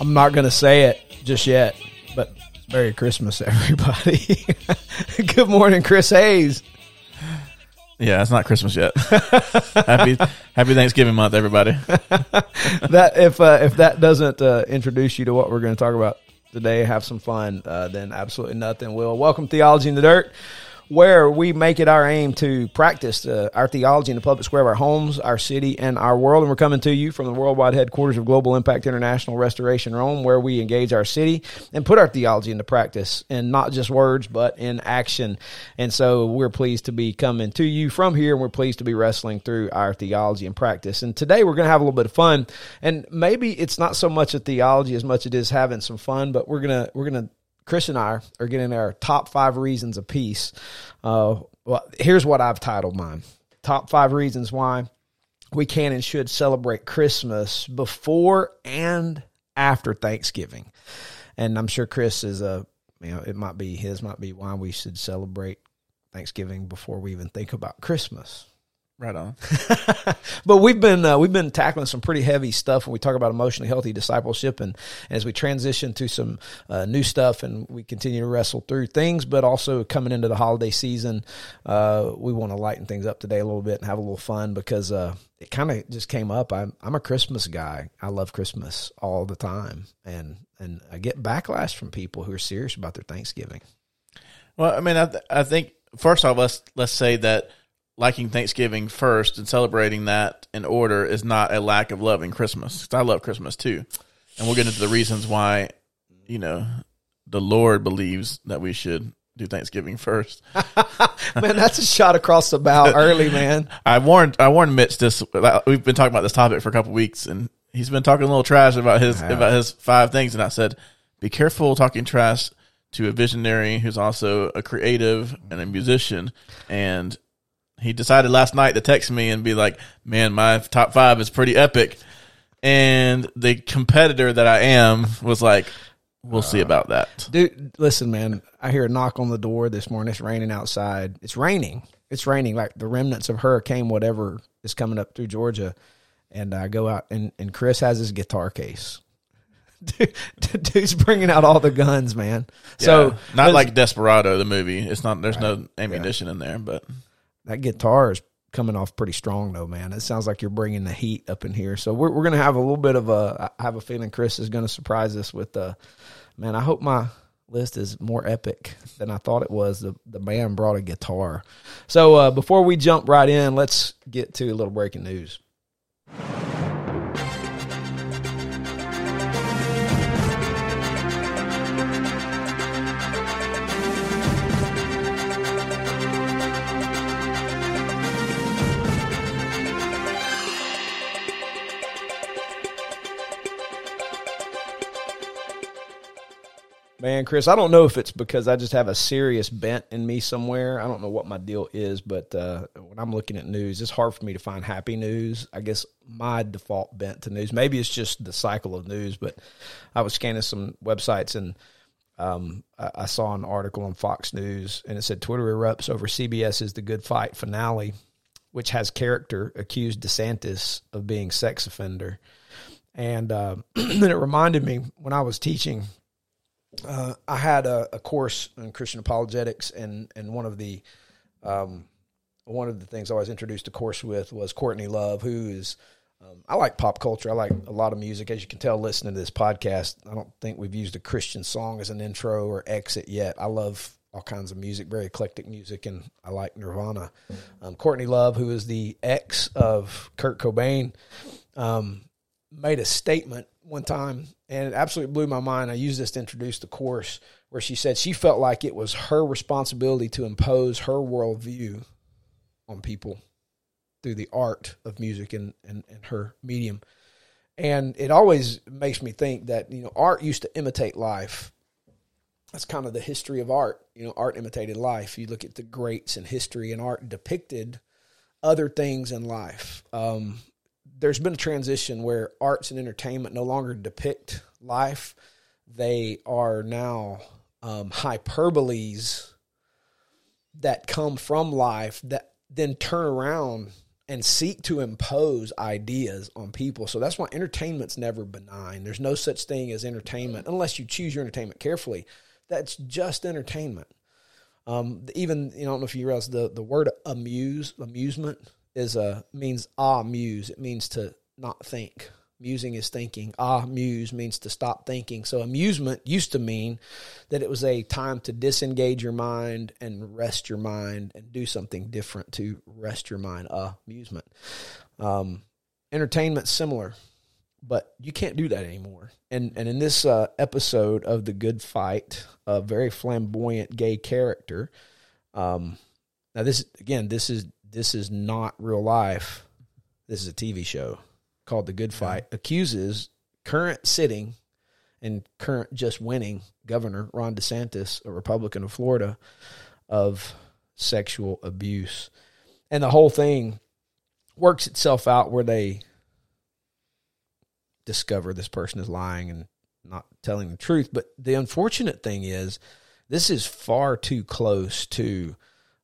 I'm not going to say it just yet, but Merry Christmas, everybody. Good morning, Chris Hayes. Yeah, it's not Christmas yet. Happy Thanksgiving month, everybody. That if that doesn't introduce you to what we're going to talk about today, have some fun, then absolutely nothing will. Welcome to Theology in the Dirt, where we make it our aim to practice our theology in the public square of our homes, our city, and our world. And we're coming to you from the worldwide headquarters of Global Impact International Restoration Rome, where we engage our city and put our theology into practice, and not just words, but in action. And so we're pleased to be coming to you from here, and we're pleased to be wrestling through our theology and practice. And today we're going to have a little bit of fun, and maybe it's not so much a theology as much as it is having some fun, but we're going to Chris and I are getting our top 5 reasons apiece. Well, here's what I've titled mine. Top 5 reasons why we can and should celebrate Christmas before and after Thanksgiving. And I'm sure Chris is it might be why we should celebrate Thanksgiving before we even think about Christmas. Right on. But we've been tackling some pretty heavy stuff when we talk about emotionally healthy discipleship, and as we transition to some new stuff, and we continue to wrestle through things, but also coming into the holiday season, we want to lighten things up today a little bit and have a little fun, because it kind of just came up. I'm a Christmas guy. I love Christmas all the time, and I get backlash from people who are serious about their Thanksgiving. Well, I mean, I think first off, let's say that liking Thanksgiving first and celebrating that in order is not a lack of loving Christmas. Because I love Christmas too, and we'll get into the reasons why. You know, the Lord believes that we should do Thanksgiving first. Man, that's a shot across the bow early, man. I warned Mitch this. We've been talking about this topic for a couple of weeks, and he's been talking a little trash about his 5 things. And I said, be careful talking trash to a visionary who's also a creative and a musician. And he decided last night to text me and be like, man, my top 5 is pretty epic. And the competitor that I am was like, we'll see about that. Dude, listen, man, I hear a knock on the door this morning. It's raining outside. It's raining like the remnants of hurricane whatever is coming up through Georgia. And I go out, and Chris has his guitar case. Dude's bringing out all the guns, man. Yeah, so not like Desperado, the movie. It's not. There's no ammunition in there, but... That guitar is coming off pretty strong, though, man. It sounds like you're bringing the heat up in here. So we're going to have a little bit of a. I have a feeling Chris is going to surprise us with man. I hope my list is more epic than I thought it was. The man brought a guitar. So before we jump right in, let's get to a little breaking news. Man, Chris, I don't know if it's because I just have a serious bent in me somewhere. I don't know what my deal is, but when I'm looking at news, it's hard for me to find happy news. I guess my default bent to news, maybe it's just the cycle of news, but I was scanning some websites, and I saw an article on Fox News, and it said Twitter erupts over CBS's The Good Fight finale, which has character accused DeSantis of being sex offender. And then it reminded me when I was teaching – I had a course in Christian apologetics, and one of the things I was introduced to course with was Courtney Love, who is I like pop culture. I like a lot of music. As you can tell, listening to this podcast, I don't think we've used a Christian song as an intro or exit yet. I love all kinds of music, very eclectic music, and I like Nirvana. Courtney Love, who is the ex of Kurt Cobain, made a statement one time, and it absolutely blew my mind. I used this to introduce the course, where she said she felt like it was her responsibility to impose her worldview on people through the art of music and her medium. And it always makes me think that, you know, art used to imitate life. That's kind of the history of art. You know, art imitated life. You look at the greats in history, and art depicted other things in life. There's been a transition where arts and entertainment no longer depict life. They are now hyperboles that come from life that then turn around and seek to impose ideas on people. So that's why entertainment's never benign. There's no such thing as entertainment unless you choose your entertainment carefully. That's just entertainment. Even, you know, I don't know if you realize the word amusement is means amuse. It means to not think. Musing is thinking. Amuse means to stop thinking. So amusement used to mean that it was a time to disengage your mind and rest your mind and do something different to rest your mind. Amusement. Entertainment, similar, but you can't do that anymore. And in this episode of The Good Fight, a very flamboyant gay character. Now this, again, this is not real life. This is a TV show called The Good Fight, accuses current sitting and current just winning governor Ron DeSantis, a Republican of Florida, of sexual abuse. And the whole thing works itself out where they discover this person is lying and not telling the truth. But the unfortunate thing is this is far too close to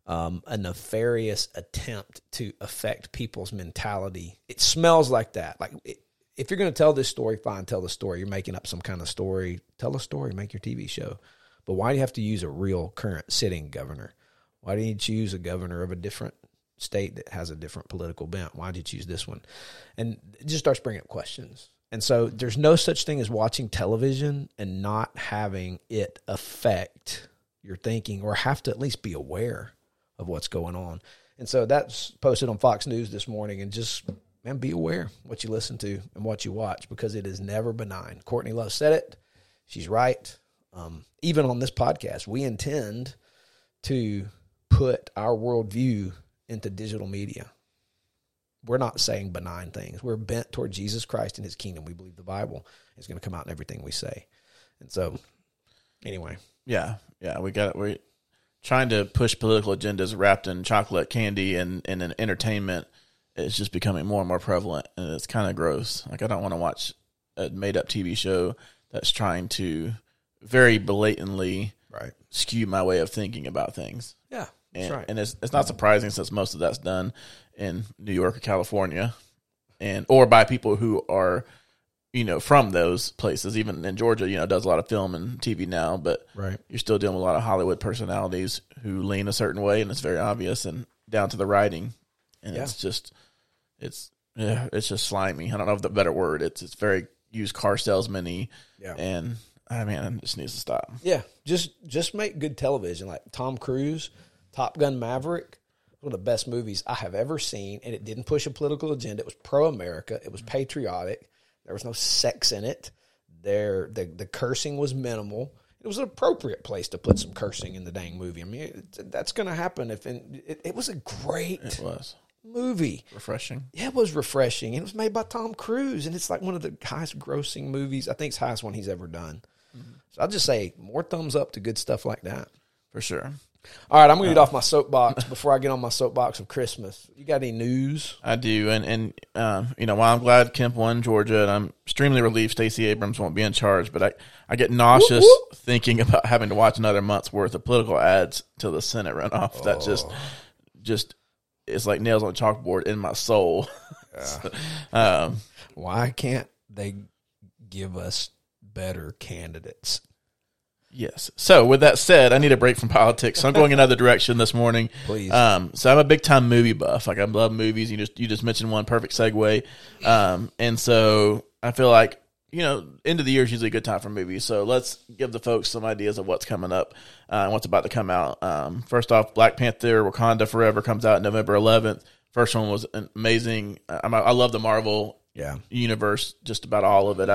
a nefarious attempt to affect people's mentality. It smells like that. Like, if you're going to tell this story, fine, tell the story. You're making up some kind of story. Tell a story, make your TV show. But why do you have to use a real current sitting governor? Why do you choose a governor of a different state that has a different political bent? Why did you choose this one? And it just starts bringing up questions. And so there's no such thing as watching television and not having it affect your thinking, or have to at least be aware of what's going on. And so that's posted on Fox News this morning. And just, man, be aware what you listen to and what you watch, because it is never benign. Courtney Love said it. She's right. Even on this podcast, we intend to put our worldview into digital media. We're not saying benign things. We're bent toward Jesus Christ and his kingdom. We believe the Bible is going to come out in everything we say. And so anyway. Yeah, we got it. We're trying to push political agendas wrapped in chocolate candy and in entertainment. It's just becoming more and more prevalent, and it's kind of gross. Like, I don't want to watch a made-up TV show that's trying to very blatantly skew my way of thinking about things. Yeah, that's right. And it's not surprising, since most of that's done in New York or California, and or by people who are, you know, from those places. Even in Georgia, you know, does a lot of film and TV now, but you're still dealing with a lot of Hollywood personalities who lean a certain way, and it's very obvious, and down to the writing. And it's just slimy. I don't know if the better word. It's very used car salesman-y, and I mean, it just needs to stop. Yeah, just make good television. Like Tom Cruise, Top Gun Maverick, one of the best movies I have ever seen, and it didn't push a political agenda. It was pro-America. It was patriotic. There was no sex in it. The cursing was minimal. It was an appropriate place to put some cursing in the dang movie. I mean, that's going to happen. It was a great movie. Refreshing. Yeah, it was refreshing. It was made by Tom Cruise, and it's like one of the highest grossing movies. I think it's the highest one he's ever done. Mm-hmm. So I'll just say more thumbs up to good stuff like that. For sure. All right, I'm going to get off my soapbox before I get on my soapbox of Christmas. You got any news? I do, and you know, while I'm glad Kemp won Georgia, and I'm extremely relieved Stacey Abrams won't be in charge, but I get nauseous thinking about having to watch another month's worth of political ads till the Senate runoff. That just it's like nails on a chalkboard in my soul. Yeah. So, why can't they give us better candidates? Yes. So with that said, I need a break from politics. So I'm going another direction this morning. Please. So I'm a big time movie buff. Like, I love movies. You just mentioned one, perfect segue. And so I feel like, you know, end of the year is usually a good time for movies. So let's give the folks some ideas of what's coming up and what's about to come out. First off, Black Panther: Wakanda Forever comes out November 11th. First one was amazing. I love the Marvel universe, just about all of it.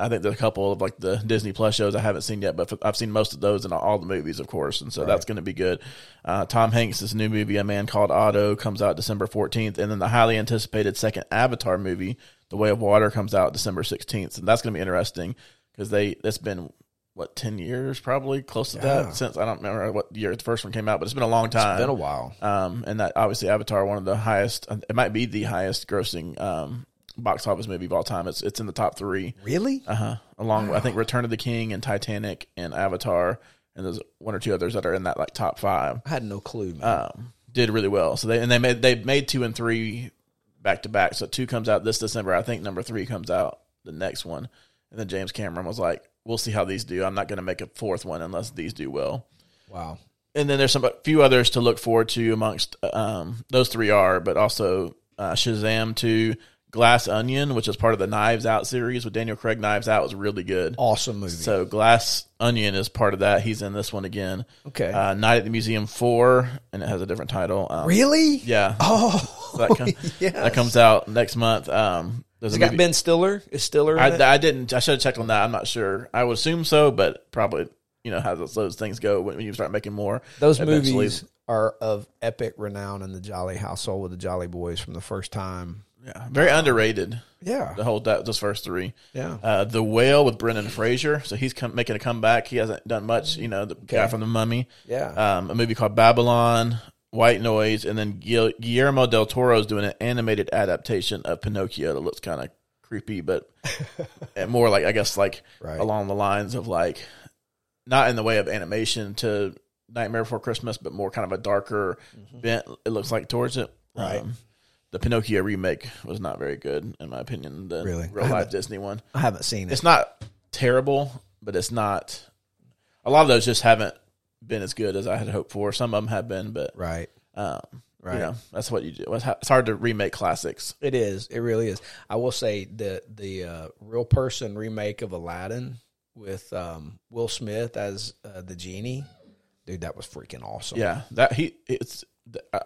I think there's a couple of, like, the Disney Plus shows I haven't seen yet, but I've seen most of those and all the movies, of course, and so that's going to be good. Tom Hanks' new movie, A Man Called Otto, comes out December 14th, and then the highly anticipated second Avatar movie, The Way of Water, comes out December 16th, and that's going to be interesting because it's been, 10 years probably, close to that, since I don't remember what year the first one came out, but it's been a long time. It's been a while. And that, obviously, Avatar, one of the highest, it might be the highest grossing box office movie of all time. It's in the top three. Really? Uh-huh. Along with, I think, Return of the King and Titanic and Avatar, and there's one or two others that are in that, like, top five. I had no clue, man. did really well. So they made 2 and 3 back to back. So 2 comes out this December. I think number 3 comes out the next one. And then James Cameron was like, "We'll see how these do. I'm not going to make a 4th one unless these do well." Wow. And then there's some few others to look forward to amongst those 3 are, but also Shazam 2, Glass Onion, which is part of the Knives Out series with Daniel Craig. Knives Out was really good. Awesome movie. So Glass Onion is part of that. He's in this one again. Okay. Night at the Museum 4, and it has a different title. Really? Yeah. Oh, so that comes out next month. Does it got Ben Stiller? Is Stiller in it? I didn't. I should have checked on that. I'm not sure. I would assume so, but probably, you know, how those things go when you start making more. Those eventually. Movies are of epic renown in the Jolly household with the Jolly Boys from the first time. Yeah, very underrated. Yeah, those first 3. Yeah, The Whale with Brendan Fraser. So he's making a comeback. He hasn't done much. You know, the guy from The Mummy. Yeah, a movie called Babylon, White Noise, and then Guillermo del Toro's doing an animated adaptation of Pinocchio that looks kind of creepy, but more like, I guess, like along the lines of like not in the way of animation to Nightmare Before Christmas, but more kind of a darker bent. It looks like towards it. Right. The Pinocchio remake was not very good, in my opinion. The real life Disney one. I haven't seen it. It's not terrible, but it's not. A lot of those just haven't been as good as I had hoped for. Some of them have been, but you know, that's what you do. It's hard to remake classics. It is. It really is. I will say the real person remake of Aladdin with Will Smith as the genie, dude, that was freaking awesome. Yeah,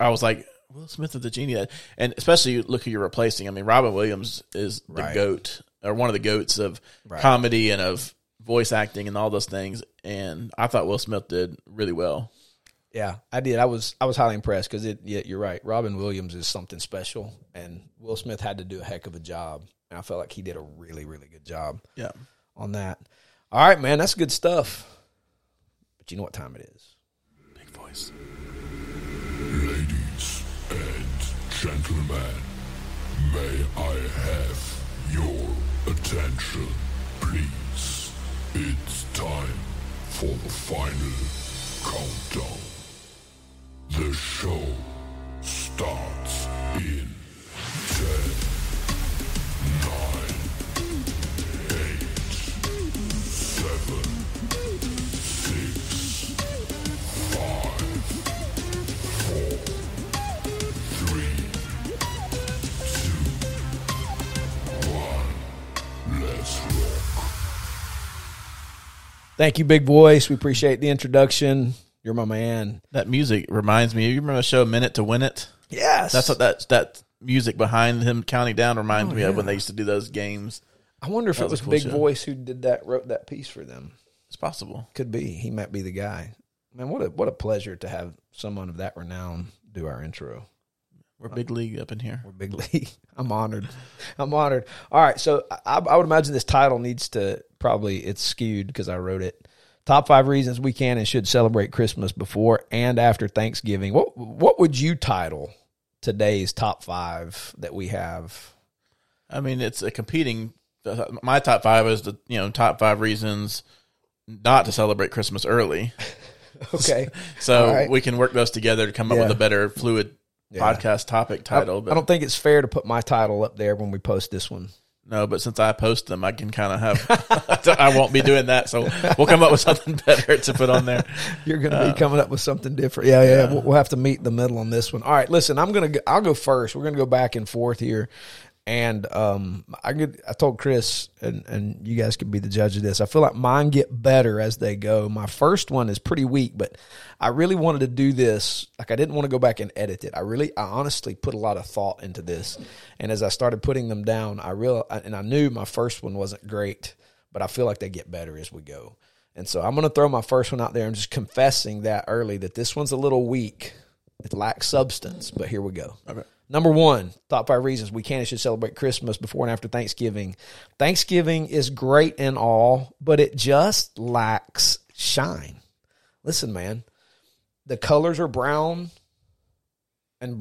I was like, Will Smith of the genie, and especially you look who you're replacing. I mean, Robin Williams is the goat, or one of the goats of comedy and of voice acting and all those things. And I thought Will Smith did really well. Yeah, I did. I was highly impressed because you're right. Robin Williams is something special, and Will Smith had to do a heck of a job, and I felt like he did a really, really good job. Yeah, on that. All right, man, that's good stuff. But you know what time it is? Big Voice. Gentlemen, may I have your attention, please? It's time for the final countdown. The show starts in 10, 9, 8, 7, 6, 5, 4. Thank you, Big Voice. We appreciate the introduction. You're my man. That music reminds me. You remember the show Minute to Win It? Yes. That's what that music behind him counting down reminds me of when they used to do those games. I wonder if it was Big Voice who did that, wrote that piece for them. It's possible. Could be. He might be the guy. Man, what a pleasure to have someone of that renown do our intro. We're big league up in here. We're big league. I'm honored. All right, so I would imagine this title needs to it's skewed because I wrote it. Top 5 reasons we can and should celebrate Christmas before and after Thanksgiving. What would you title today's top 5 that we have? I mean, it's a competing. My top 5 is the top 5 reasons not to celebrate Christmas early. Okay, so we can work those together to come up with a better fluid. Yeah. Podcast topic title. I don't think it's fair to put my title up there when we post this one. No, but since I post them, I can kind of have I won't be doing that, so we'll come up with something better to put on there. You're going to be coming up with something different. Yeah. We'll have to meet in the middle on this one. All right, listen, I'll go first. We're going to go back and forth here. And I told Chris, and you guys could be the judge of this, I feel like mine get better as they go. My first one is pretty weak, but I really wanted to do this. Like, I didn't want to go back and edit it. I honestly put a lot of thought into this. And as I started putting them down, I knew my first one wasn't great, but I feel like they get better as we go. And so I'm going to throw my first one out there. I'm just confessing that early that this one's a little weak. It lacks substance, but here we go. Okay. Number 1, top 5 reasons we can and should celebrate Christmas before and after Thanksgiving. Thanksgiving is great and all, but it just lacks shine. Listen, man, the colors are brown and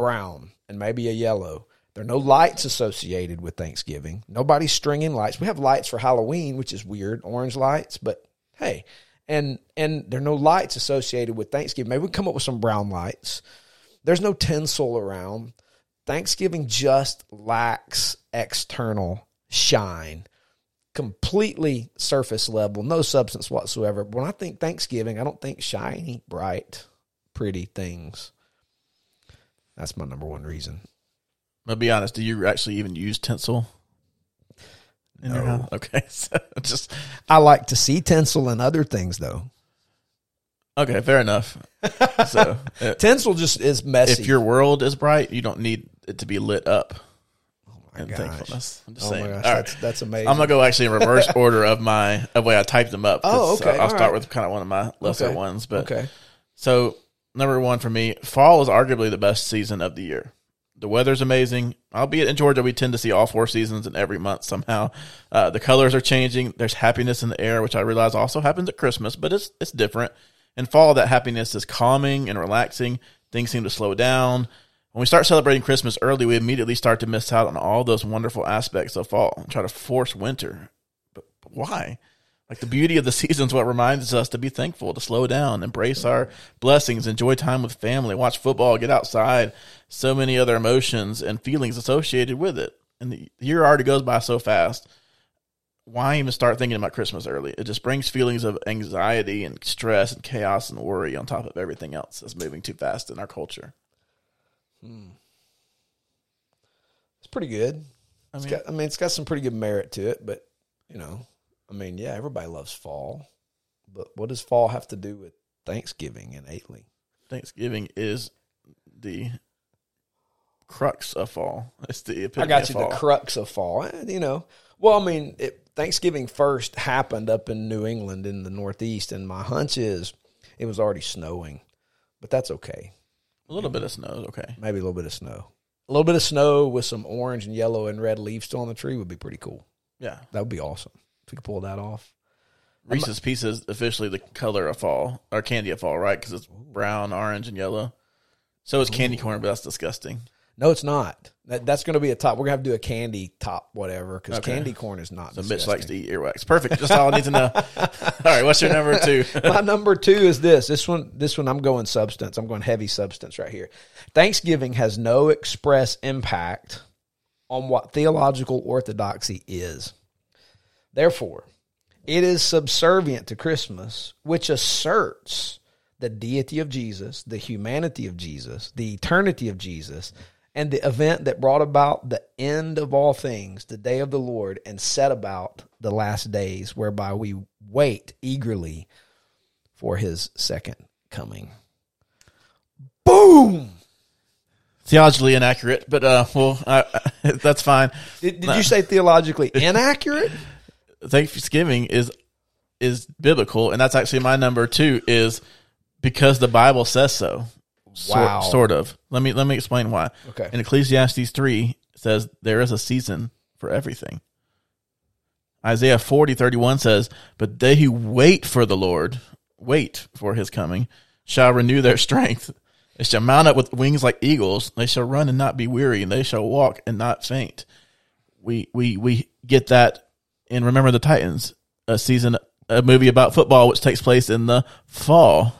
maybe a yellow. There are no lights associated with Thanksgiving. Nobody's stringing lights. We have lights for Halloween, which is weird, orange lights, but hey, and there are no lights associated with Thanksgiving. Maybe we can come up with some brown lights. There's no tinsel around. Thanksgiving just lacks external shine. Completely surface level, no substance whatsoever. But when I think Thanksgiving, I don't think shiny, bright, pretty things. That's my number one reason. I'll be honest, do you actually even use tinsel? No. Okay. So just I like to see tinsel and other things though. Okay, fair enough. So tinsel just is messy. If your world is bright, you don't need it to be lit up. And thankfulness. I'm just saying. My gosh, all right. That's amazing. I'm gonna go actually in reverse order of my way I typed them up. Oh, okay. I'll start with kind of one of my lesser ones, but so number one for me, fall is arguably the best season of the year. The weather's amazing, albeit in Georgia we tend to see all four seasons in every month somehow. The colors are changing. There's happiness in the air, which I realize also happens at Christmas, but it's different. In fall, that happiness is calming and relaxing. Things seem to slow down. When we start celebrating Christmas early, we immediately start to miss out on all those wonderful aspects of fall and try to force winter. But why? Like the beauty of the season is what reminds us to be thankful, to slow down, embrace our blessings, enjoy time with family, watch football, get outside, so many other emotions and feelings associated with it. And the year already goes by so fast. Why even start thinking about Christmas early? It just brings feelings of anxiety and stress and chaos and worry on top of everything else that's moving too fast in our culture. It's pretty good. It's got some pretty good merit to it, but everybody loves fall, but what does fall have to do with Thanksgiving and Ailey? Thanksgiving is the crux of fall. It's the epitome. I got you. Of fall. The crux of fall. Thanksgiving first happened up in New England in the Northeast, and my hunch is it was already snowing, but that's okay. A little bit of snow is okay. Maybe a little bit of snow. A little bit of snow with some orange and yellow and red leaves still on the tree would be pretty cool. Yeah. That would be awesome if we could pull that off. Reese's Pieces, officially the color of fall, or candy of fall, right? Because it's brown, orange, and yellow. So is candy corn, but that's disgusting. No, it's not. That's going to be a top. We're going to have to do a candy top whatever because candy corn is not disgusting. So Mitch likes to eat earwax. Perfect. Just all I need to know. All right, what's your number two? My number two is this. This one, I'm going substance. I'm going heavy substance right here. Thanksgiving has no express impact on what theological orthodoxy is. Therefore, it is subservient to Christmas, which asserts the deity of Jesus, the humanity of Jesus, the eternity of Jesus, and the event that brought about the end of all things, the day of the Lord, and set about the last days, whereby we wait eagerly for his second coming. Boom! Theologically inaccurate, but that's fine. Did you say theologically inaccurate? Thanksgiving is biblical, and that's actually my number two, is because the Bible says so. Wow. Sort of. Let me explain why. Okay. In Ecclesiastes 3, it says there is a season for everything. Isaiah 40:31 says, "But they who wait for the Lord, wait for his coming, shall renew their strength. They shall mount up with wings like eagles. They shall run and not be weary, and they shall walk and not faint." We get that in Remember the Titans, a movie about football which takes place in the fall.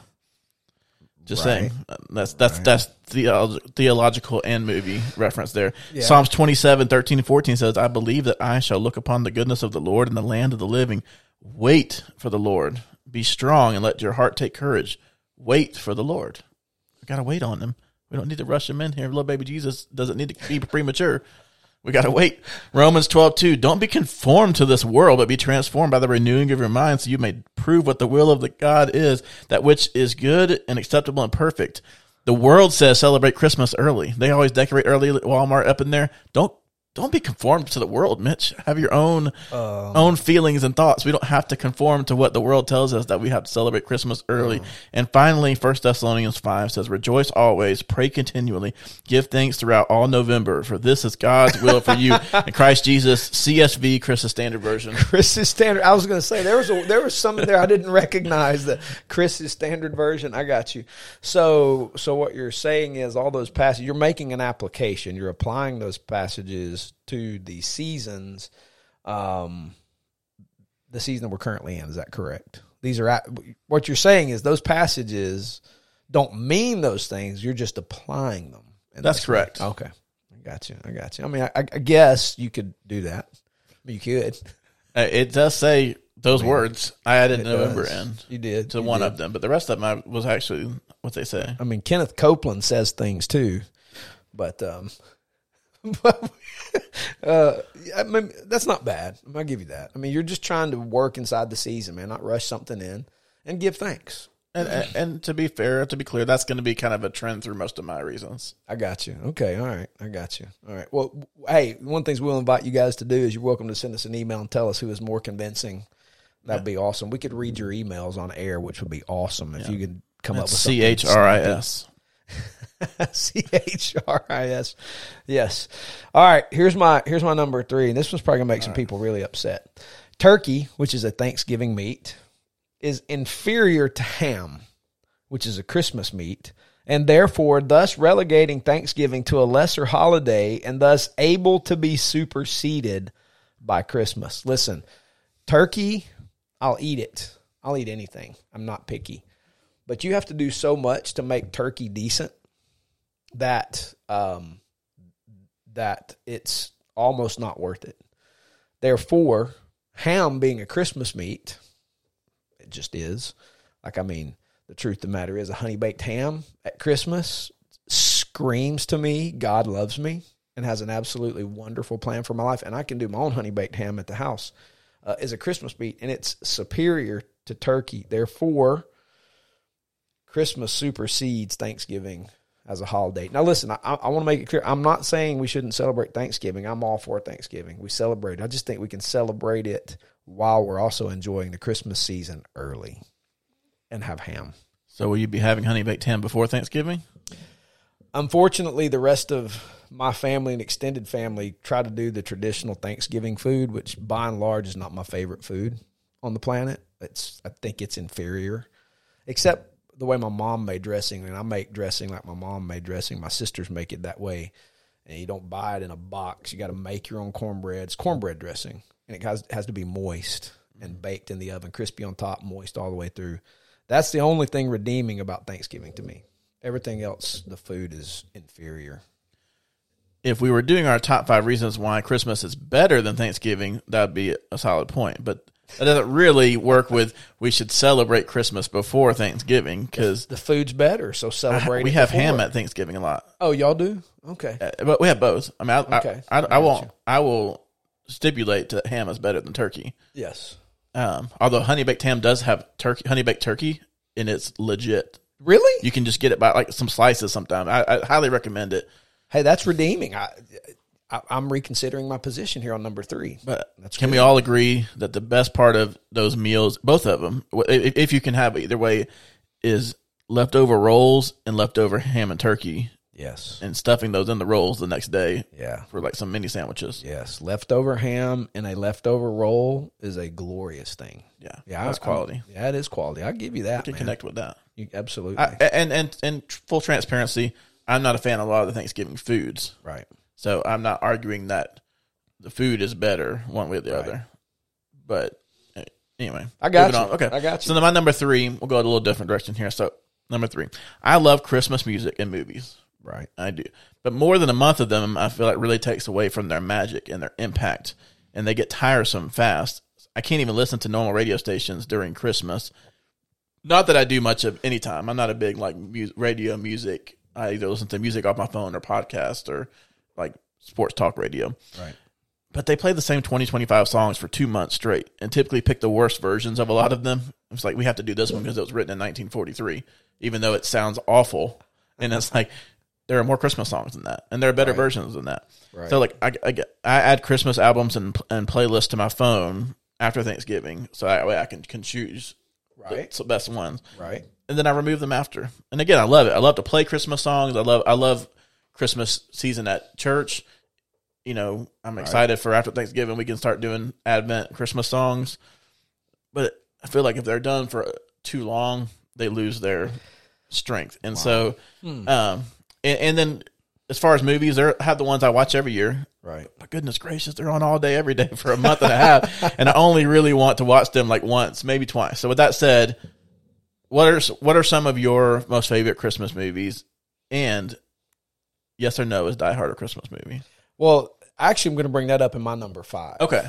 Just saying, that's theological and movie reference there. Yeah. Psalms 27:13-14 says, "I believe that I shall look upon the goodness of the Lord in the land of the living. Wait for the Lord. Be strong and let your heart take courage. Wait for the Lord." We got to wait on him. We don't need to rush him in here. Little baby Jesus doesn't need to be premature. We got to wait. Romans 12:2, "Don't be conformed to this world, but be transformed by the renewing of your mind, so you may prove what the will of the God is, that which is good and acceptable and perfect." The world says celebrate Christmas early. They always decorate early at Walmart up in there. Don't be conformed to the world, Mitch. Have your own feelings and thoughts. We don't have to conform to what the world tells us that we have to celebrate Christmas early. And finally, 1 Thessalonians 5 says, "Rejoice always, pray continually, give thanks throughout all November, for this is God's will for you in Christ Jesus." CSV, Christian Standard Version. Christian Standard. I was going to say, there was some in there I didn't recognize, the Christian Standard Version. I got you. So what you're saying is all those passages, you're making an application. You're applying those passages to the seasons, the season that we're currently in. Is that correct? What you're saying is those passages don't mean those things. You're just applying them. That's correct. Way. Okay. I got you. I mean, I guess you could do that. You could. It does say those words. I added November in. You did. To one of them. But the rest of them was actually what they say. I mean, Kenneth Copeland says things too. But I mean, that's not bad. I'll give you that. I mean, you're just trying to work inside the season, man, not rush something in and give thanks. And to be fair, to be clear, that's going to be kind of a trend through most of my reasons. I got you. Okay. All right. I got you. All right. Well, hey, one of the things we'll invite you guys to do is you're welcome to send us an email and tell us who is more convincing. That'd be awesome. We could read your emails on air, which would be awesome if you could come up with something. CHRIS. CHRIS. Yes. All right. Here's my number three. And this one's probably going to make some people really upset. Turkey, which is a Thanksgiving meat, is inferior to ham, which is a Christmas meat, and therefore thus relegating Thanksgiving to a lesser holiday and thus able to be superseded by Christmas. Listen, turkey, I'll eat it. I'll eat anything. I'm not picky. But you have to do so much to make turkey decent that that it's almost not worth it. Therefore, ham being a Christmas meat, it just is. Like, I mean, the truth of the matter is a honey-baked ham at Christmas screams to me God loves me and has an absolutely wonderful plan for my life, and I can do my own honey-baked ham at the house, is a Christmas meat, and it's superior to turkey. Therefore, Christmas supersedes Thanksgiving as a holiday. Now, listen, I want to make it clear. I'm not saying we shouldn't celebrate Thanksgiving. I'm all for Thanksgiving. We celebrate it. I just think we can celebrate it while we're also enjoying the Christmas season early and have ham. So will you be having honey-baked ham before Thanksgiving? Unfortunately, the rest of my family and extended family try to do the traditional Thanksgiving food, which by and large is not my favorite food on the planet. I think it's inferior, except the way my mom made dressing, and I make dressing like my mom made dressing. My sisters make it that way, and you don't buy it in a box. You got to make your own cornbread. It's cornbread dressing, and it has to be moist and baked in the oven, crispy on top, moist all the way through. That's the only thing redeeming about Thanksgiving to me. Everything else, the food is inferior. If we were doing our top 5 reasons why Christmas is better than Thanksgiving, that would be a solid point, but that doesn't really work with we should celebrate Christmas before Thanksgiving because the food's better, so celebrate. We have ham at Thanksgiving a lot. Oh, y'all do? Okay. But we have both. I mean, I will stipulate that ham is better than turkey. Yes. Although honey-baked ham does have honey-baked turkey, and it's legit. Really? You can just get it by like some slices sometimes. I highly recommend it. Hey, that's redeeming. I'm reconsidering my position here on number 3. But can we all agree that the best part of those meals, both of them, if you can have either way, is leftover rolls and leftover ham and turkey? Yes. And stuffing those in the rolls the next day for like some mini sandwiches. Yes. Leftover ham and a leftover roll is a glorious thing. Yeah. Yeah. That's quality. Yeah, it is quality. I'll give you that, You can connect with that. Absolutely. And full transparency, I'm not a fan of a lot of the Thanksgiving foods. Right. So I'm not arguing that the food is better one way or the other. But anyway. I got you. Okay. I got you. So then my number 3, we'll go a little different direction here. So number 3, I love Christmas music and movies. Right. I do. But more than a month of them, I feel like really takes away from their magic and their impact. And they get tiresome fast. I can't even listen to normal radio stations during Christmas. Not that I do much of any time. I'm not a big like radio music. I either listen to music off my phone or podcast or like sports talk radio. Right. But they play the same 20-25 songs for 2 months straight and typically pick the worst versions of a lot of them. It's like, we have to do this one because it was written in 1943, even though it sounds awful. And it's like, there are more Christmas songs than that, and there are better versions than that. Right. So like I add Christmas albums and playlists to my phone after Thanksgiving. So that way I can choose the best ones. Right. And then I remove them after. And again, I love it. I love to play Christmas songs. I love Christmas season at church. You know, I'm excited for after Thanksgiving we can start doing Advent Christmas songs. But I feel like if they're done for too long, they lose their strength. And so and then as far as movies, they have the ones I watch every year. Right. But goodness gracious, they're on all day every day for a month and a half. And I only really want to watch them like once, maybe twice. So with that said, What are some of your most favorite Christmas movies? And yes or no, is Die Hard a Christmas movie? Well, actually, I'm going to bring that up in my number 5. Okay.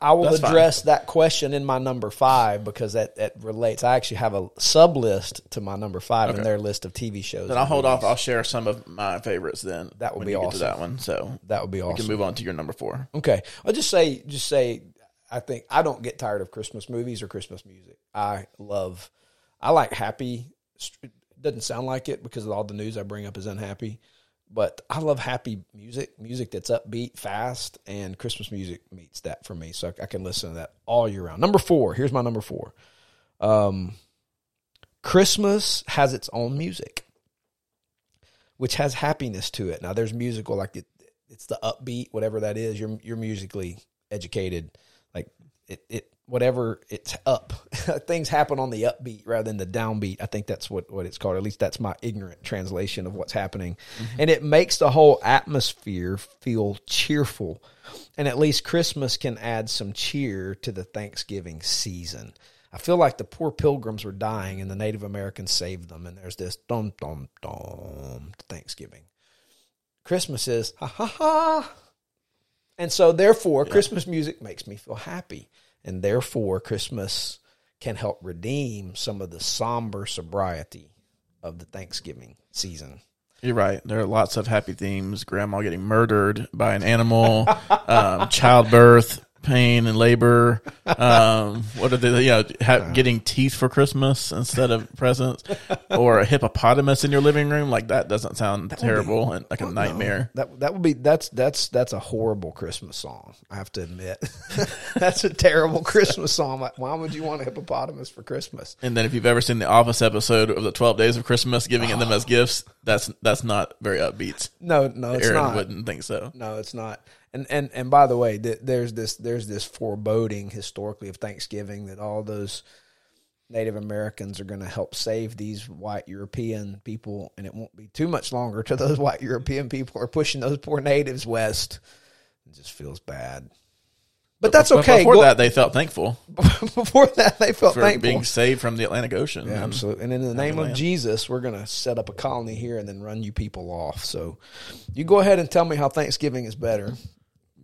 I will address that question in my number 5 because that relates. I actually have a sub-list to my number 5 in their list of TV shows. Then I'll hold off. I'll share some of my favorites then. That would be awesome. Get to that one. So that would be awesome. We can move on to your number 4. Okay. I'll just say I think I don't get tired of Christmas movies or Christmas music. I like happy. Doesn't sound like it because of all the news I bring up is unhappy. But I love happy music that's upbeat, fast, and Christmas music meets that for me. So I can listen to that all year round. Number 4. Here's my number 4. Christmas has its own music, which has happiness to it. Now, there's musical, like it's the upbeat, whatever that is. You're musically educated. Like whatever, it's up. Things happen on the upbeat rather than the downbeat. I think that's what it's called. At least that's my ignorant translation of what's happening. Mm-hmm. And it makes the whole atmosphere feel cheerful. And at least Christmas can add some cheer to the Thanksgiving season. I feel like the poor pilgrims were dying and the Native Americans saved them. And there's this dum, dum, dum to Thanksgiving. Christmas is ha, ha, ha. And so therefore, Christmas music makes me feel happy. And therefore, Christmas can help redeem some of the somber sobriety of the Thanksgiving season. You're right. There are lots of happy themes. Grandma getting murdered by an animal, childbirth, pain and labor. What are they? Getting teeth for Christmas instead of presents, or a hippopotamus in your living room. Like that doesn't sound terrible and like a nightmare. No. That would be that's a horrible Christmas song. I have to admit, that's a terrible Christmas song. Like, why would you want a hippopotamus for Christmas? And then if you've ever seen the Office episode of the 12 Days of Christmas, giving them as gifts, that's not very upbeat. No, it's Aaron not. Wouldn't think so. No, it's not. And by the way, there's this foreboding historically of Thanksgiving that all those Native Americans are going to help save these white European people, and it won't be too much longer till those white European people are pushing those poor natives west. It just feels bad. But that's okay. Before that, they felt thankful. For being saved from the Atlantic Ocean. Yeah, absolutely. And in the name of Jesus, we're going to set up a colony here and then run you people off. So you go ahead and tell me how Thanksgiving is better.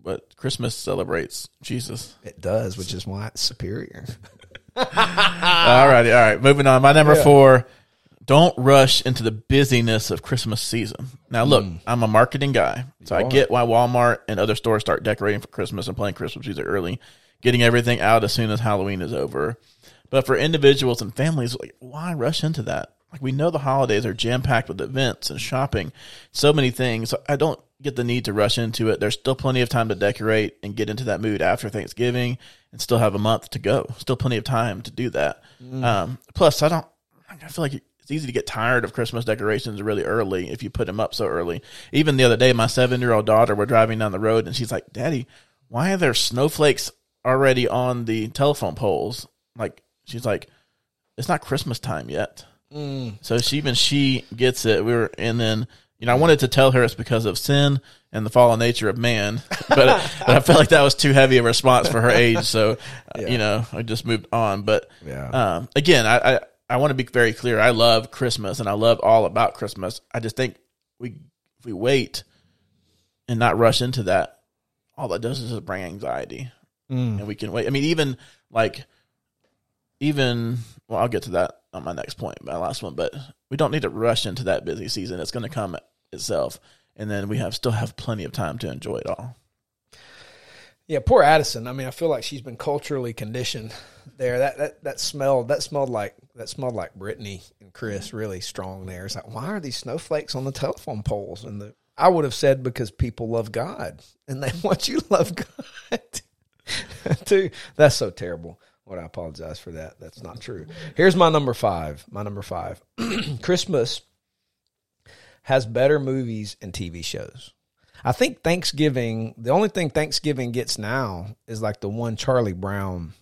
But Christmas celebrates Jesus. It does, which is why it's superior. All right. Moving on. My number 4, don't rush into the busyness of Christmas season. Now, look, I'm a marketing guy, so I get why Walmart and other stores start decorating for Christmas and playing Christmas music early, getting everything out as soon as Halloween is over. But for individuals and families, like, why rush into that? Like, we know the holidays are jam-packed with events and shopping, so many things. So I don't get the need to rush into it. There's still plenty of time to decorate and get into that mood after Thanksgiving and still have a month to go. Still plenty of time to do that. Plus, I feel like it's easy to get tired of Christmas decorations really early if you put them up so early. Even the other day, my 7-year-old daughter, we're driving down the road, and she's like, Daddy, why are there snowflakes already on the telephone poles? Like, she's like, it's not Christmas time yet. So she gets it. I wanted to tell her it's because of sin and the fallen nature of man, but I felt like that was too heavy a response for her age. So, I just moved on. But again, I want to be very clear. I love Christmas and I love all about Christmas. I just think if we wait and not rush into that, all that does is just bring anxiety, and we can wait. I mean, I'll get to that on my next point, my last one, but we don't need to rush into that busy season. It's going to come itself, and then we still have plenty of time to enjoy it all. Yeah, poor Addison. I mean, I feel like she's been culturally conditioned there. That smelled like Brittany and Chris really strong there. It's like, why are these snowflakes on the telephone poles? And I would have said because people love God, and they want you to love God too. That's so terrible. What I apologize for that. That's not true. Here's my number 5. Christmas has better movies and TV shows. I think Thanksgiving, the only thing Thanksgiving gets now is like the one Charlie Brown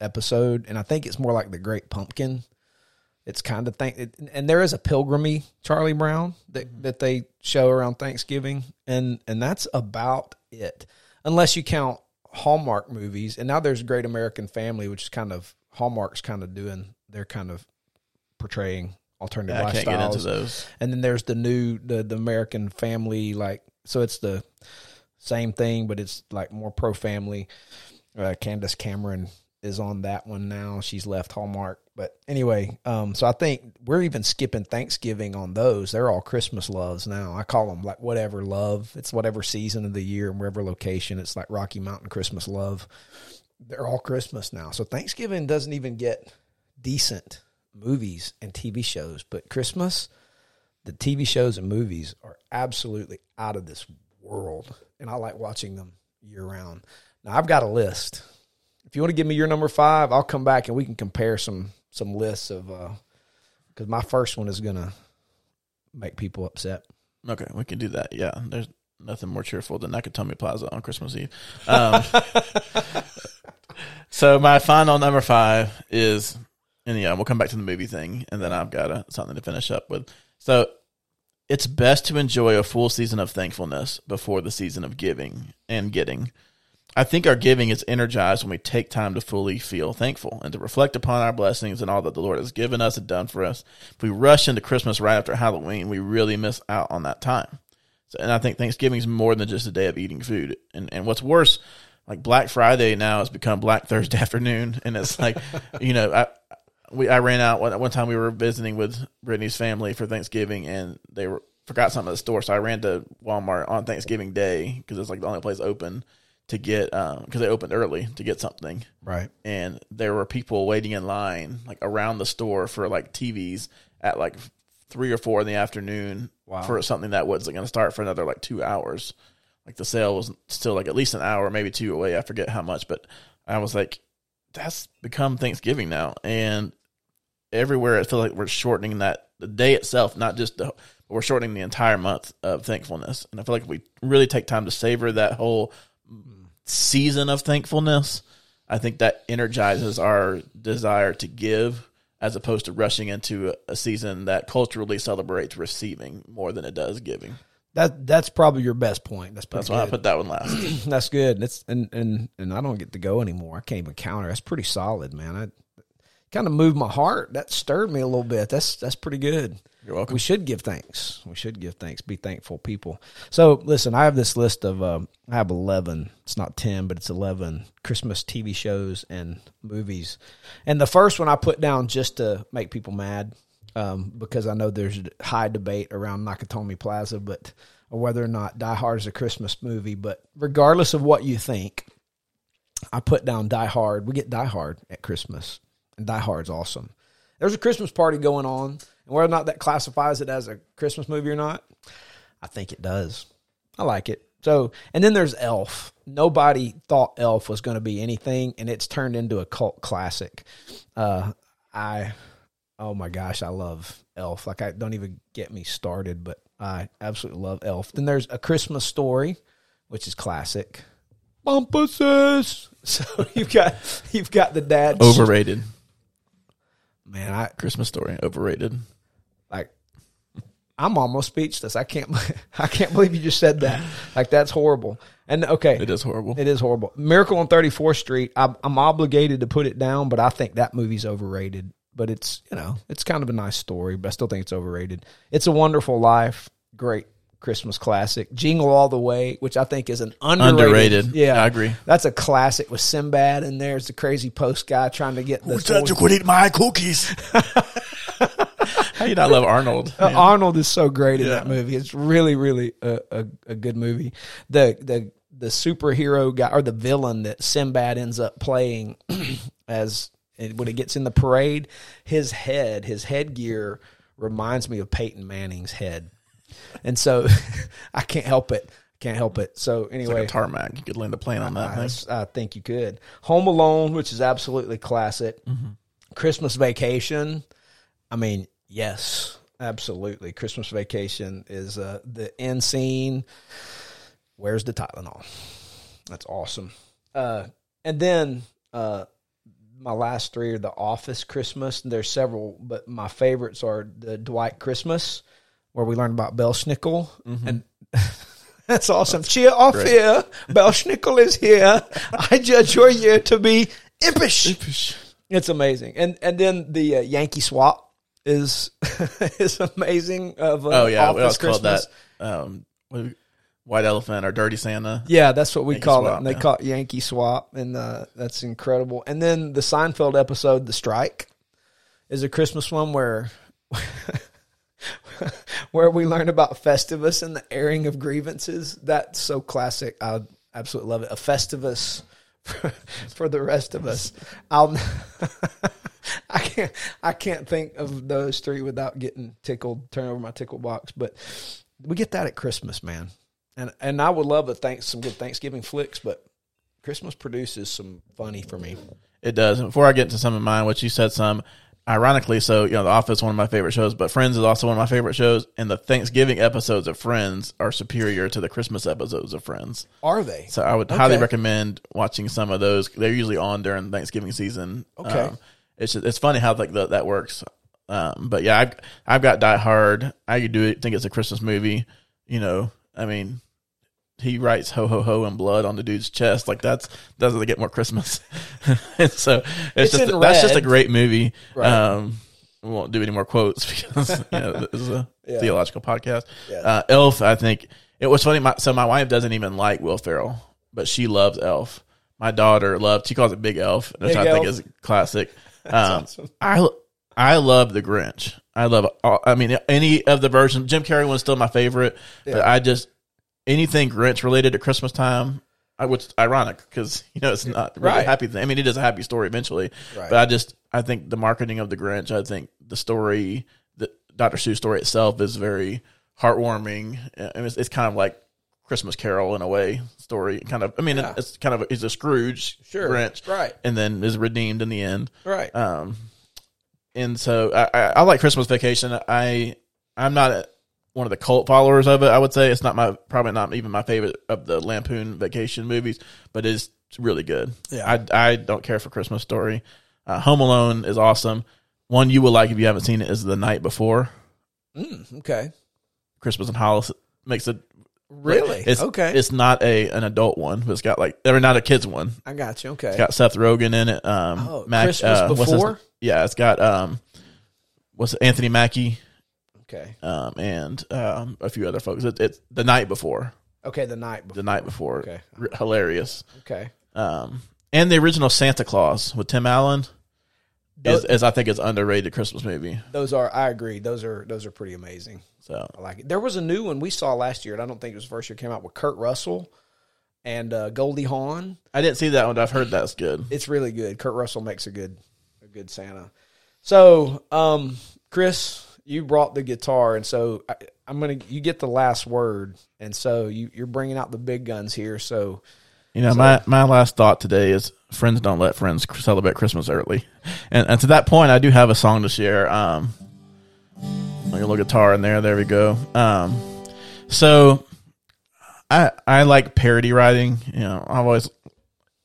episode. And I think it's more like The Great Pumpkin. It's kind of and there is a pilgrimy Charlie Brown that they show around Thanksgiving. And that's about it. Unless you count Hallmark movies. And now there's Great American Family, which is Hallmark's doing they're kind of portraying alternative lifestyles. I can't get into those. And then there's the new, the American Family, like, so it's the same thing, but it's like more pro-family. Candace Cameron is on that one now. She's left Hallmark. But anyway, so I think we're even skipping Thanksgiving on those. They're all Christmas loves now. I call them like whatever love. It's whatever season of the year and wherever location. It's like Rocky Mountain Christmas love. They're all Christmas now. So Thanksgiving doesn't even get decent movies and TV shows. But Christmas, the TV shows and movies are absolutely out of this world. And I like watching them year round. Now, I've got a list. If you want to give me your number 5, I'll come back and we can compare some lists of because my first one is going to make people upset. Okay, we can do that. Yeah, there's nothing more cheerful than Nakatomi Plaza on Christmas Eve. So my final number 5 is, and yeah, we'll come back to the movie thing, and then I've got something to finish up with. So it's best to enjoy a full season of thankfulness before the season of giving and getting. I think our giving is energized when we take time to fully feel thankful and to reflect upon our blessings and all that the Lord has given us and done for us. If we rush into Christmas right after Halloween, we really miss out on that time. So, and I think Thanksgiving is more than just a day of eating food. And what's worse, like Black Friday now has become Black Thursday afternoon. And it's like, you know, I ran out one time. We were visiting with Brittany's family for Thanksgiving, and they forgot something at the store. So I ran to Walmart on Thanksgiving Day because it's like the only place open to get, because they opened early to get something. Right. And there were people waiting in line like around the store for like TVs at like 3 or 4 in the afternoon. Wow. For something that wasn't going to start for another like 2 hours. Like the sale was still like at least an hour, maybe 2 away. I forget how much, but I was like, that's become Thanksgiving now. And everywhere I feel like we're shortening that the day itself, not just the, but we're shortening the entire month of thankfulness. And I feel like if we really take time to savor that whole season of thankfulness, I think that energizes our desire to give as opposed to rushing into a season that culturally celebrates receiving more than it does giving. That's probably your best point. That's why I put that one last. That's good. That's and I don't get to go anymore. I can't even counter. That's pretty solid, man. I kind of moved my heart. That stirred me a little bit. That's pretty good. You're welcome. We should give thanks. We should give thanks. Be thankful people. So listen, I have this list of I have 11. It's not 10, but it's 11 Christmas TV shows and movies. And the first one I put down just to make people mad. Because I know there's high debate around Nakatomi Plaza, but whether or not Die Hard is a Christmas movie. But regardless of what you think, I put down Die Hard. We get Die Hard at Christmas, and Die Hard's awesome. There's a Christmas party going on, and whether or not that classifies it as a Christmas movie or not, I think it does. I like it. So, and then there's Elf. Nobody thought Elf was going to be anything, and it's turned into a cult classic. Oh my gosh, I love Elf. Like, I don't even get me started, but I absolutely love Elf. Then there's A Christmas Story, which is classic. Bumpuses. So you've got the dad. Overrated. Man, Christmas Story overrated. Like, I'm almost speechless. I can't believe you just said that. Like, that's horrible. And okay, it is horrible. It is horrible. Miracle on 34th Street. I'm obligated to put it down, but I think that movie's overrated. But it's, you know, it's kind of a nice story, but I still think it's overrated. It's a Wonderful Life, great Christmas classic. Jingle All the Way, which I think is an underrated. Yeah, I agree. That's a classic with Sinbad in there. It's the crazy post guy trying to get the. Who's that? You could eat my cookies. How do you not love Arnold? Man. Arnold is so great in that movie. It's really, really a good movie. The superhero guy or the villain that Sinbad ends up playing as. And when it gets in the parade, his headgear reminds me of Peyton Manning's head. And so I can't help it. So anyway. It's like a tarmac. You could land a plane on that. I think you could. Home Alone, which is absolutely classic. Mm-hmm. Christmas Vacation. I mean, yes, absolutely. Christmas Vacation is the end scene. Where's the Tylenol? That's awesome. And then... my last 3 are The Office Christmas. There's several, but my favorites are the Dwight Christmas, where we learn about Belschnickel. Mm-hmm. And that's awesome. That's cheer off great. Here. Belschnickel is here. I judge your year to be impish. It's amazing. And then the Yankee swap is amazing. Of oh yeah, Office we always called that White Elephant or Dirty Santa. Yeah, that's what we Yankee call swap, it. And they call it Yankee swap, and that's incredible. And then the Seinfeld episode, The Strike, is a Christmas one where where we learn about Festivus and the airing of grievances. That's so classic. I absolutely love it. A Festivus for the rest of us. I can't think of those three without getting tickled, turn over my tickle box. But we get that at Christmas, man. And I would love some good Thanksgiving flicks, but Christmas produces some funny for me. It does. And before I get into some of mine, which you said some, ironically, so, The Office is one of my favorite shows, but Friends is also one of my favorite shows, and the Thanksgiving episodes of Friends are superior to the Christmas episodes of Friends. Are they? So I would highly recommend watching some of those. They're usually on during Thanksgiving season. Okay. It's funny how that works. But yeah, I've got Die Hard. I think it's a Christmas movie. I mean, he writes "ho ho ho" in blood on the dude's chest. Like doesn't get more Christmas. And so that's just a great movie. Right. We won't do any more quotes because this is a theological podcast. Yeah. Elf, I think it was funny. My wife doesn't even like Will Ferrell, but she loves Elf. My daughter she calls it Big Elf, which I think is classic. Awesome. I love the Grinch. Any of the versions. Jim Carrey one's still my favorite, but anything Grinch related at Christmas time, which is ironic because it's not really a happy thing. I mean, it is a happy story eventually, but I think the marketing of the Grinch. I think the story, the Dr. Seuss story itself, is very heartwarming. I mean, it's kind of like Christmas Carol in a way story. It's kind of he's a Scrooge Grinch, right? And then is redeemed in the end, right? And so I like Christmas Vacation. I'm not one of the cult followers of it. I would say it's not probably not even my favorite of the Lampoon Vacation movies, but it's really good. Yeah, I don't care for Christmas Story. Home Alone is awesome. One you will like if you haven't seen it is The Night Before. Okay. Christmas in Hollis makes it really okay. It's not an adult one, but it's got not a kids one. I got you. Okay, it's got Seth Rogen in it. Christmas Before. It's got Anthony Mackie. Okay. And a few other folks. It's The Night Before. Okay, The Night Before. The Night Before. Okay. Hilarious. Okay. And the original Santa Claus with Tim Allen is I think is underrated Christmas movie. I agree. Those are pretty amazing. So I like it. There was a new one we saw last year, and I don't think it was the first year it came out, with Kurt Russell and Goldie Hawn. I didn't see that one, but I've heard that's good. It's really good. Kurt Russell makes a good Santa. So, Chris, you brought the guitar, and so you get the last word, and so you're bringing out the big guns here. So, my last thought today is friends don't let friends celebrate Christmas early, and to that point, I do have a song to share. Like a little guitar in there. There we go. So I like parody writing. I've always,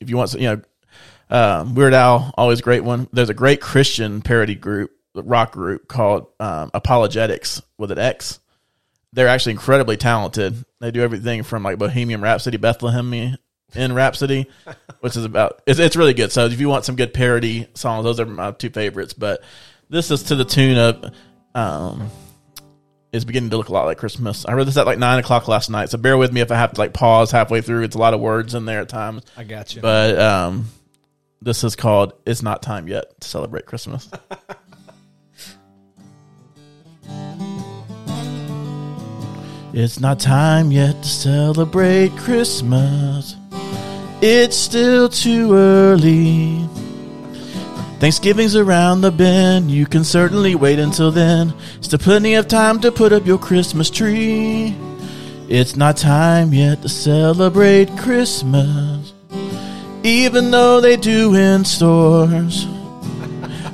if you want, Weird Al, always great one. There's a great Christian parody group. Rock group called Apologetics with an X. They're actually incredibly talented. They do everything from Bohemian Rhapsody, Bethlehem in Rhapsody, which is it's really good. So if you want some good parody songs, those are my two favorites. But this is to the tune of it's beginning to look a lot like Christmas. I read this at 9:00 last night, so bear with me if I have to pause halfway through. It's a lot of words in there at times. I got you. But this is called "It's Not Time Yet to Celebrate Christmas." It's not time yet to celebrate Christmas. It's still too early. Thanksgiving's around the bend. You can certainly wait until then. Still plenty of time to put up your Christmas tree. It's not time yet to celebrate Christmas, even though they do in stores.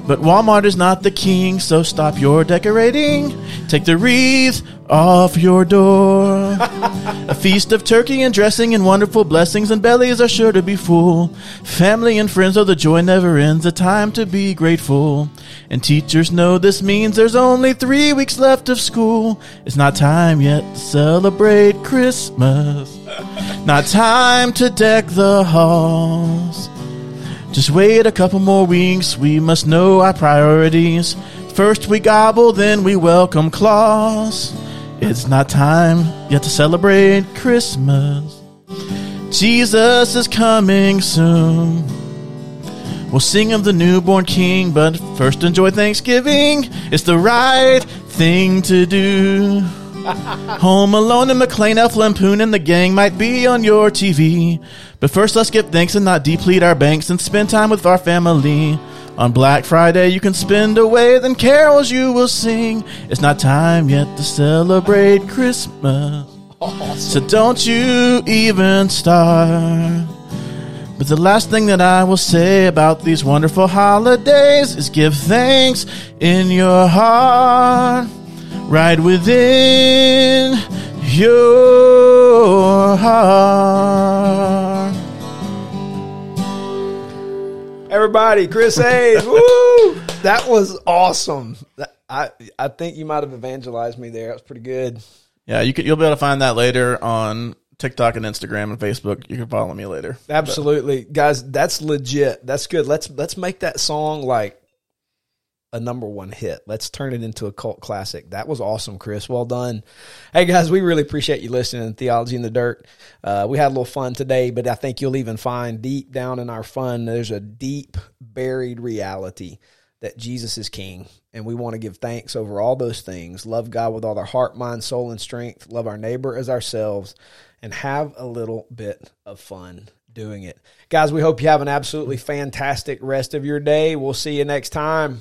But Walmart is not the king, so stop your decorating. Take the wreath off your door. A feast of turkey and dressing and wonderful blessings, and bellies are sure to be full. Family and friends, the joy never ends, a time to be grateful. And teachers know this means there's only 3 weeks left of school. It's not time yet to celebrate Christmas. Not time to deck the halls. Just wait a couple more weeks, we must know our priorities. First we gobble, then we welcome Claus. It's not time yet to celebrate Christmas. Jesus is coming soon. We'll sing of the newborn king, but first enjoy Thanksgiving. It's the right thing to do. Home Alone and McLean, Elf, Lampoon, and the gang might be on your TV. But first let's give thanks and not deplete our banks and spend time with our family. On Black Friday you can spend away, then carols you will sing. It's not time yet to celebrate Christmas. Awesome. So don't you even start. But the last thing that I will say about these wonderful holidays is give thanks in your heart, right within your heart. Everybody, Chris Hayes, woo! That was awesome. I think you might have evangelized me there. That was pretty good. Yeah, you'll be able to find that later on TikTok and Instagram and Facebook. You can follow me later. Absolutely. But guys, that's legit. That's good. Let's make that song like a number one hit. Let's turn it into a cult classic. That was awesome, Chris. Well done. Hey guys, we really appreciate you listening to Theology in the Dirt. We had a little fun today, but I think you'll even find deep down in our fun, there's a deep buried reality that Jesus is king, and we want to give thanks over all those things. Love God with all our heart, mind, soul, and strength. Love our neighbor as ourselves, and have a little bit of fun doing it. Guys, we hope you have an absolutely fantastic rest of your day. We'll see you next time.